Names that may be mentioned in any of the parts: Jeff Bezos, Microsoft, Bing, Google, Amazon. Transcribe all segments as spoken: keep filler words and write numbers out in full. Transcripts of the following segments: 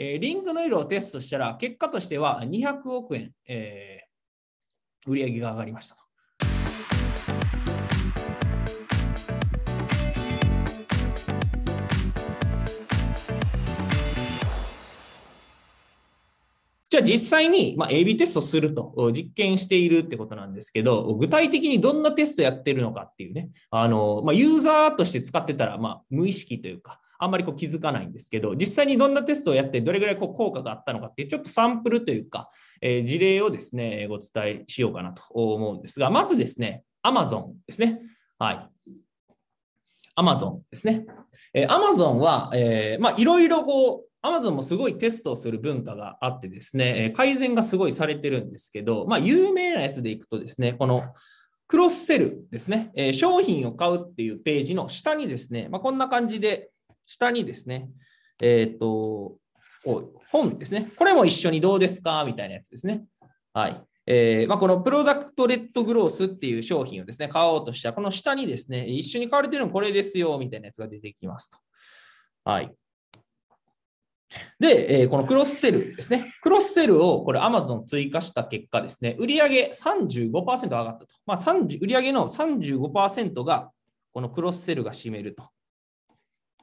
えー、リングの色をテストしたら、結果としてはにひゃくおくえん、えー、売り上げが上がりましたと。じゃあ実際に エービー テストすると実験しているってことなんですけど、具体的にどんなテストやってるのかっていうね、あの、まあ、ユーザーとして使ってたら、まあ、無意識というか、あんまりこう気づかないんですけど、実際にどんなテストをやって、どれぐらいこう効果があったのかっていう、ちょっとサンプルというか、えー、事例をですね、ご伝えしようかなと思うんですが、まずですね、Amazon ですね。はい。Amazon ですね。えー、Amazon は、えー、まあ、いろいろこう、アマゾンもすごいテストをする文化があってですね、改善がすごいされてるんですけど、まあ、有名なやつでいくとですね、このクロスセルですね、商品を買うっていうページの下にですね、まあ、こんな感じで、下にですね、えっと、本ですね、これも一緒にどうですかみたいなやつですね。はい。えーまあ、このプロダクトレッドグロースっていう商品をですね、買おうとしたら、この下にですね、一緒に買われてるのこれですよ、みたいなやつが出てきますと。はい。で、えー、このクロスセルですね。クロスセルをこれ Amazon 追加した結果ですね、売上 さんじゅうごパーセント 上がったと。まあ、30売上の さんじゅうごパーセント がこのクロスセルが占めると。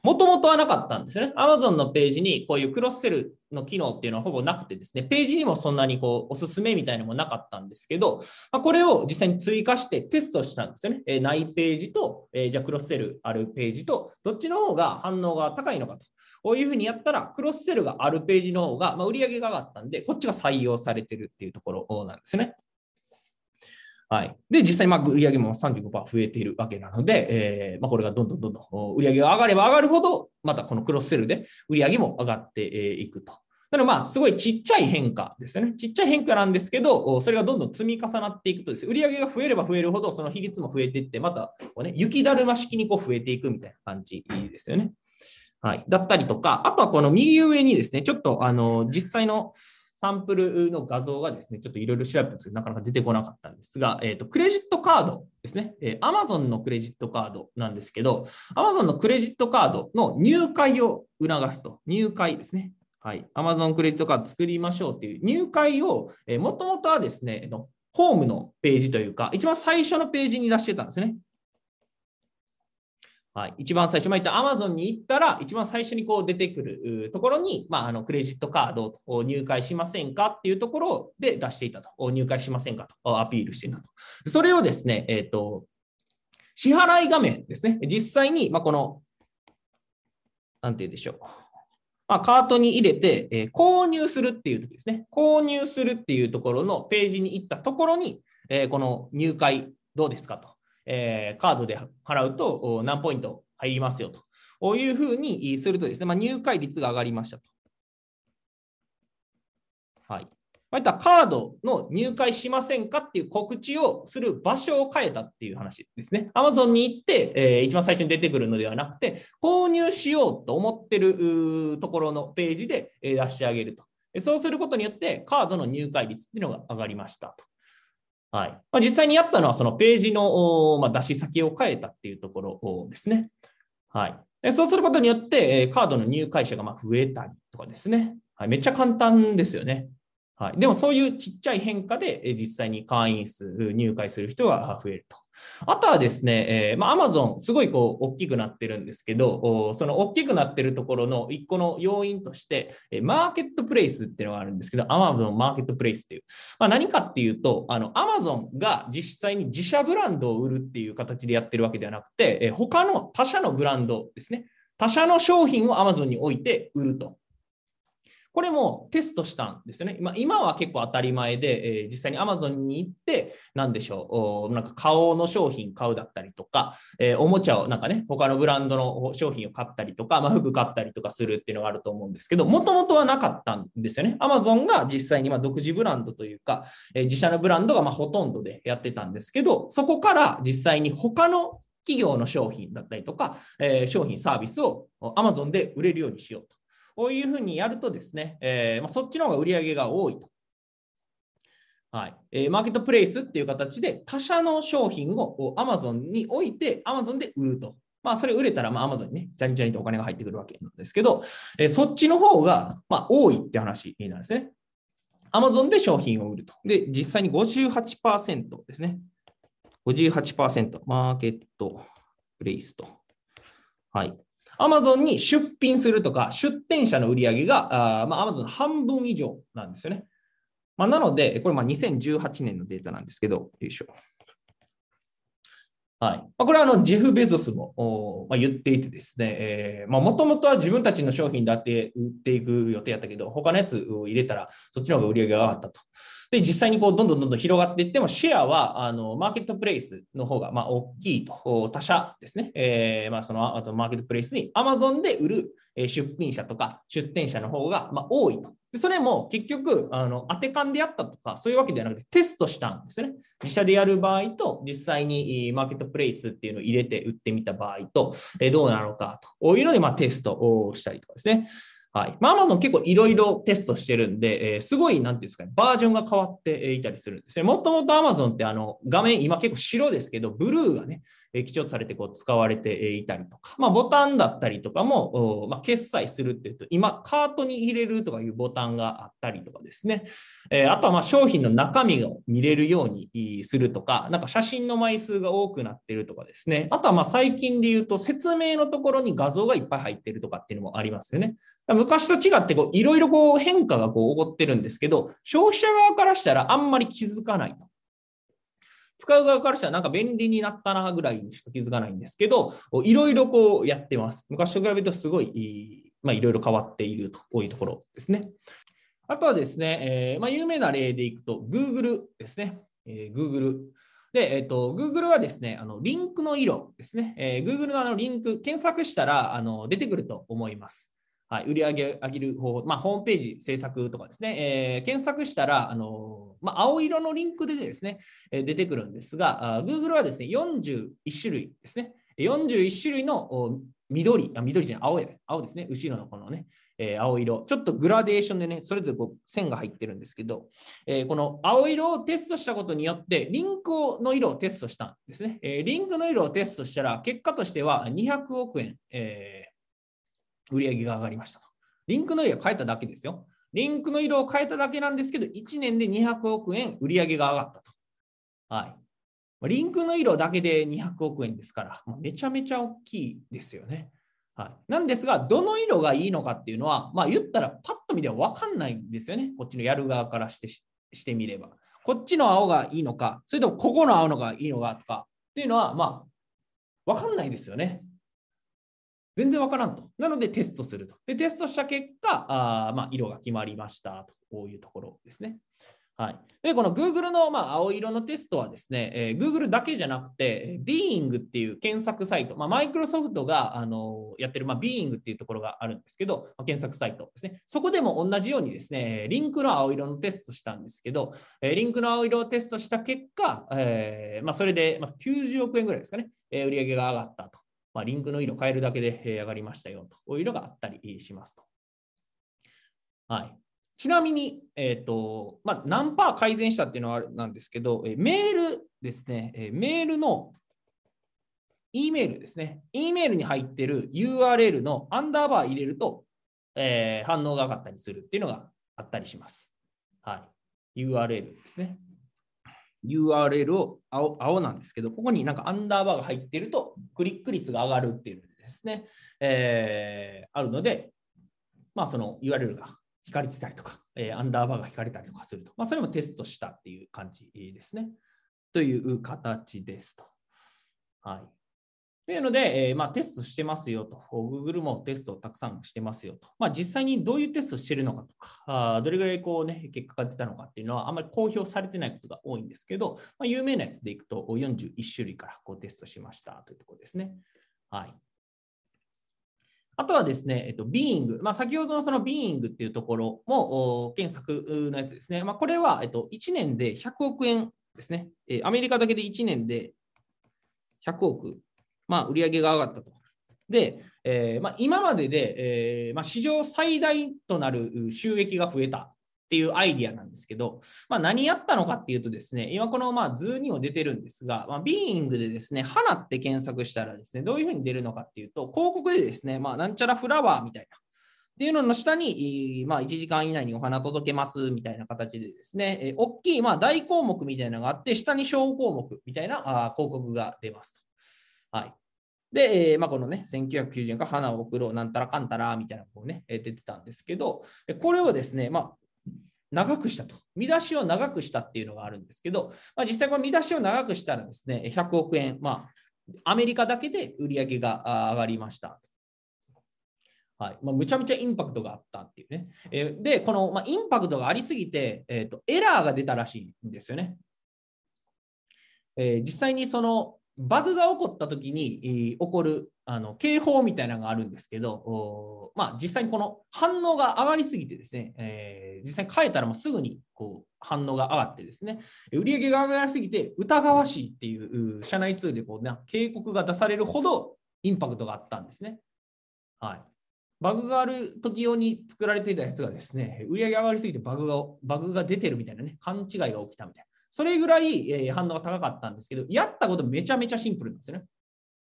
もともとはなかったんですよね。Amazon のページにこういうクロスセルの機能っていうのはほぼなくてですね、ページにもそんなにこうおすすめみたいなのもなかったんですけど、まあ、これを実際に追加してテストしたんですよね。えー、ないページと、えー、じゃあクロスセルあるページと、どっちの方が反応が高いのかと。こういうふうにやったら、クロスセルがあるページの方が、まあ、売り上げが上がったんで、こっちが採用されてるっていうところなんですね。はい。で、実際にまあ売り上げも さんじゅうごパーセント 増えているわけなので、えーまあ、これがどんどんどんどん売り上げが上がれば上がるほど、またこのクロスセルで売り上げも上がっていくと。なので、まあ、すごいちっちゃい変化ですよね。ちっちゃい変化なんですけど、それがどんどん積み重なっていくとですね、売り上げが増えれば増えるほど、その比率も増えていって、またこう、ね、雪だるま式にこう増えていくみたいな感じですよね。はい、だったりとか、あとはこの右上にですね、ちょっとあの実際のサンプルの画像がですね、ちょっといろいろ調べたんですけど、なかなか出てこなかったんですが、えーと、クレジットカードですね、えー、Amazon のクレジットカードなんですけど、Amazon のクレジットカードの入会を促すと、入会ですね、はい、Amazon クレジットカード作りましょうっていう入会を、えー、もともとはですね、ホームのページというか、一番最初のページに出してたんですね。はい、一番最初、まあ、言ったアマゾンに行ったら、一番最初にこう出てくるところに、まあ、あのクレジットカードを入会しませんかっていうところで出していたと、入会しませんかとアピールしていたと。それをですね、えーと、支払い画面ですね、実際に、まあ、この、なんて言うでしょう、まあ、カートに入れて、えー、購入するっていうときですね、購入するっていうところのページに行ったところに、えー、この入会どうですかと。えー、カードで払うと何ポイント入りますよと。こういうふうにするとですね、まあ、入会率が上がりましたと。はい。まあ、いったカードの入会しませんかっていう告知をする場所を変えたっていう話ですね。Amazon に行って、えー、一番最初に出てくるのではなくて、購入しようと思ってるところのページで出してあげると。そうすることによって、カードの入会率っていうのが上がりましたと。はい、まあ、実際にやったのはそのページの、まあ、出し先を変えたっていうところですね。はい、でそうすることによってカードの入会者がまあ増えたりとかですね、はい、めっちゃ簡単ですよね。はい、でもそういうちっちゃい変化で実際に会員数入会する人が増えると。あとはですね、えーまあ、Amazon すごいこう大きくなってるんですけど、その大きくなってるところの一個の要因としてマーケットプレイスっていうのがあるんですけど、 Amazon マーケットプレイスっていう、まあ、何かっていうと、あの Amazon が実際に自社ブランドを売るっていう形でやってるわけではなくて、他の他社のブランドですね、他社の商品を Amazon に置いて売ると。これもテストしたんですよね。今、今は結構当たり前で、えー、実際に Amazon に行って、なんでしょう、なんか顔の商品買うだったりとか、えー、おもちゃをなんかね、他のブランドの商品を買ったりとか、まあ、服買ったりとかするっていうのがあると思うんですけど、もともとはなかったんですよね。Amazon が実際にまあ独自ブランドというか、えー、自社のブランドがまあほとんどでやってたんですけど、そこから実際に他の企業の商品だったりとか、えー、商品サービスを Amazon で売れるようにしようと。こういうふうにやるとですね、えーまあ、そっちの方が売り上げが多いと。はい、えー、マーケットプレイスっていう形で他社の商品を Amazon に置いて Amazon で売ると。まあ、それ売れたら、まあ、Amazon にね、ジャリジャリとお金が入ってくるわけなんですけど、えー、そっちの方が、まあ、多いって話なんですね。Amazon で商品を売ると。で、実際に ごじゅうはちパーセント ですね。ごじゅうはちパーセント、マーケットプレイスと。はい。Amazon に出品するとか、出店者の売り上げが、あー、まあ、Amazon の半分以上なんですよね。まあ、なので、これ、まあ、にせんじゅうはちねんのデータなんですけど、よいしょ。はいまあ、これはあのジェフ・ベゾスも、まあ、言っていてですね、もともとは自分たちの商品だって売っていく予定やったけど、他のやつを入れたらそっちの方が売り上げが上がったと。で、実際にこうどんどんどんどん広がっていっても、シェアはあのマーケットプレイスの方がまあ大きいと、他社ですね、えー、まあそのあとマーケットプレイスに Amazon で売る出品者とか出店者の方がまあ多いと。それも結局あの当て勘でやったとかそういうわけではなくてテストしたんですよね。自社でやる場合と実際にマーケットプレイスっていうのを入れて売ってみた場合とどうなのかというので、まあ、テストをしたりとかですね。はいまあ、Amazon 結構いろいろテストしてるんで、えー、すごいなんていうんですかね、バージョンが変わっていたりするんですね。もともと Amazon ってあの画面今結構白ですけどブルーがね、基調されてこう使われていたりとか、まあ、ボタンだったりとかも、まあ、決済するっていうと今カートに入れるとかいうボタンがあったりとかですね、えー、あとはまあ商品の中身を見れるようにするとか、なんか写真の枚数が多くなってるとかですね、あとはまあ最近で言うと説明のところに画像がいっぱい入ってるとかっていうのもありますよね。昔と違っていろいろ変化がこう起こってるんですけど、消費者側からしたらあんまり気づかないと。使う側からしたらなんか便利になったなぐらいにしか気づかないんですけど、いろいろこうやってます。昔と比べるとすごい、まあいろいろ変わっているというところですね。あとはですね、えー、まあ有名な例でいくと Google ですね。えー、Google。で、えっと、Google はですね、あのリンクの色ですね。えー、Google のあのリンク、検索したらあの出てくると思います。はい、売り上げ上げる方法、まあ、ホームページ制作とかですね、えー、検索したら、あのーまあ、青色のリンクでですね、えー、出てくるんですが、Google はですね、よんじゅういっしゅるいですね、よんじゅういっしゅるいの緑、あ、緑じゃない、青や、青ですね、後ろのこのね、えー、青色、ちょっとグラデーションでね、それぞれこう線が入ってるんですけど、えー、この青色をテストしたことによって、リンクの色をテストしたんですね、えー、リンクの色をテストしたら、結果としてはにひゃくおくえん、えー売り上げが上がりましたと。リンクの色を変えただけですよ。リンクの色を変えただけなんですけど、いちねんでにひゃくおくえん売り上げが上がったと。はい。リンクの色だけでにひゃくおくえんですから、めちゃめちゃ大きいですよね。はい。なんですが、どの色がいいのかっていうのは、まあ言ったらパッと見では分かんないんですよね。こっちのやる側からして、してみれば。こっちの青がいいのか、それともここの青のがいいのかとかっていうのは、まあ分かんないですよね。全然わからんと。なのでテストすると。で、テストした結果、あまあ、色が決まりましたというところですね。はい、で、この Google の、まあ、青色のテストはですね、えー、Google だけじゃなくて、Bing っていう検索サイト、まあ、マイクロソフトがあのやってる、まあ、Bing っていうところがあるんですけど、まあ、検索サイトですね。そこでも同じようにですね、リンクの青色のテストしたんですけど、リンクの青色をテストした結果、えーまあ、それできゅうじゅうおくえんぐらいですかね、売り上げが上がったと。まあ、リンクの色を変えるだけで上がりましたよというのがあったりしますと。はい、ちなみに、えーとまあ、何パー改善したっていうのはなんですけど、メールですね、メールの E メールですね、E メールに入っている ユーアールエル のアンダーバー入れると、えー、反応が上がったりするっていうのがあったりします。はい、ユーアールエル ですね。ユーアールエル を 青, 青なんですけど、ここになんかアンダーバーが入っているとクリック率が上がるっていうのですね、えー、あるので、まあ、その ユーアールエル が引かれてたりとか、えー、アンダーバーが引かれたりとかすると、まあ、それもテストしたっていう感じですね。という形ですと。はい。というので、えーまあ、テストしてますよと、Google もテストをたくさんしてますよと、まあ、実際にどういうテストしてるのかとか、あどれぐらいこう、ね、結果が出たのかっていうのは、あまり公表されてないことが多いんですけど、まあ、有名なやつでいくと、よんじゅういっしゅるいからこうテストしましたというところですね。はい、あとはですね、えっと、Bing、まあ、先ほどのその Bing っていうところも検索のやつですね、まあ、これは、えっと、いちねんでひゃくおくえんですね、えー、アメリカだけでいちねんでひゃくおく。まあ、売り上げが上がったと。で、えーまあ、今までで、えーまあ、史上最大となる収益が増えたっていうアイディアなんですけど、まあ、何やったのかっていうとですね、今このまあ図にも出てるんですが、まあ、ビーイングでですね、花って検索したらですね、どういうふうに出るのかっていうと、広告でですね、まあ、なんちゃらフラワーみたいな、っていうのの下に、まあ、いちじかん以内にお花届けますみたいな形でですね、え大きい、まあ、大項目みたいなのがあって、下に小項目みたいなあ広告が出ますと。はい。で、えーまあ、このね、せんきゅうひゃくきゅうじゅうえんから花を贈ろう、なんたらかんたらみたいなのをね、出てたんですけど、これをですね、まあ、長くしたと。見出しを長くしたっていうのがあるんですけど、まあ、実際この見出しを長くしたらですね、ひゃくおくえん、まあ、アメリカだけで売り上げが上がりました。はいまあ、むちゃむちゃインパクトがあったっていうね。えー、で、この、まあ、インパクトがありすぎて、えーと、エラーが出たらしいんですよね。えー、実際にそのバグが起こったときに、えー、起こるあの警報みたいなのがあるんですけど、まあ、実際にこの反応が上がりすぎてですね、えー、実際に変えたらもうすぐにこう反応が上がってですね、売り上げが上がりすぎて疑わしいっていう社内ツールでこう、ね、警告が出されるほどインパクトがあったんですね。はいバグがある時用に作られていたやつがですね、売り上げ上がりすぎてバグが、バグが出てるみたいなね、勘違いが起きたみたいな。それぐらい反応が高かったんですけど、やったことめちゃめちゃシンプルなんですよね。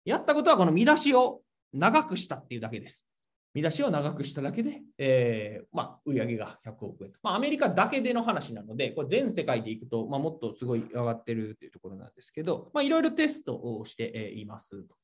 やったことはこの見出しを長くしたっていうだけです。見出しを長くしただけで、えーまあ、売り上げがひゃくおくえんと。まあ、アメリカだけでの話なので、これ全世界でいくと、まあ、もっとすごい上がってるというところなんですけど、まあ、いろいろテストをしていますと。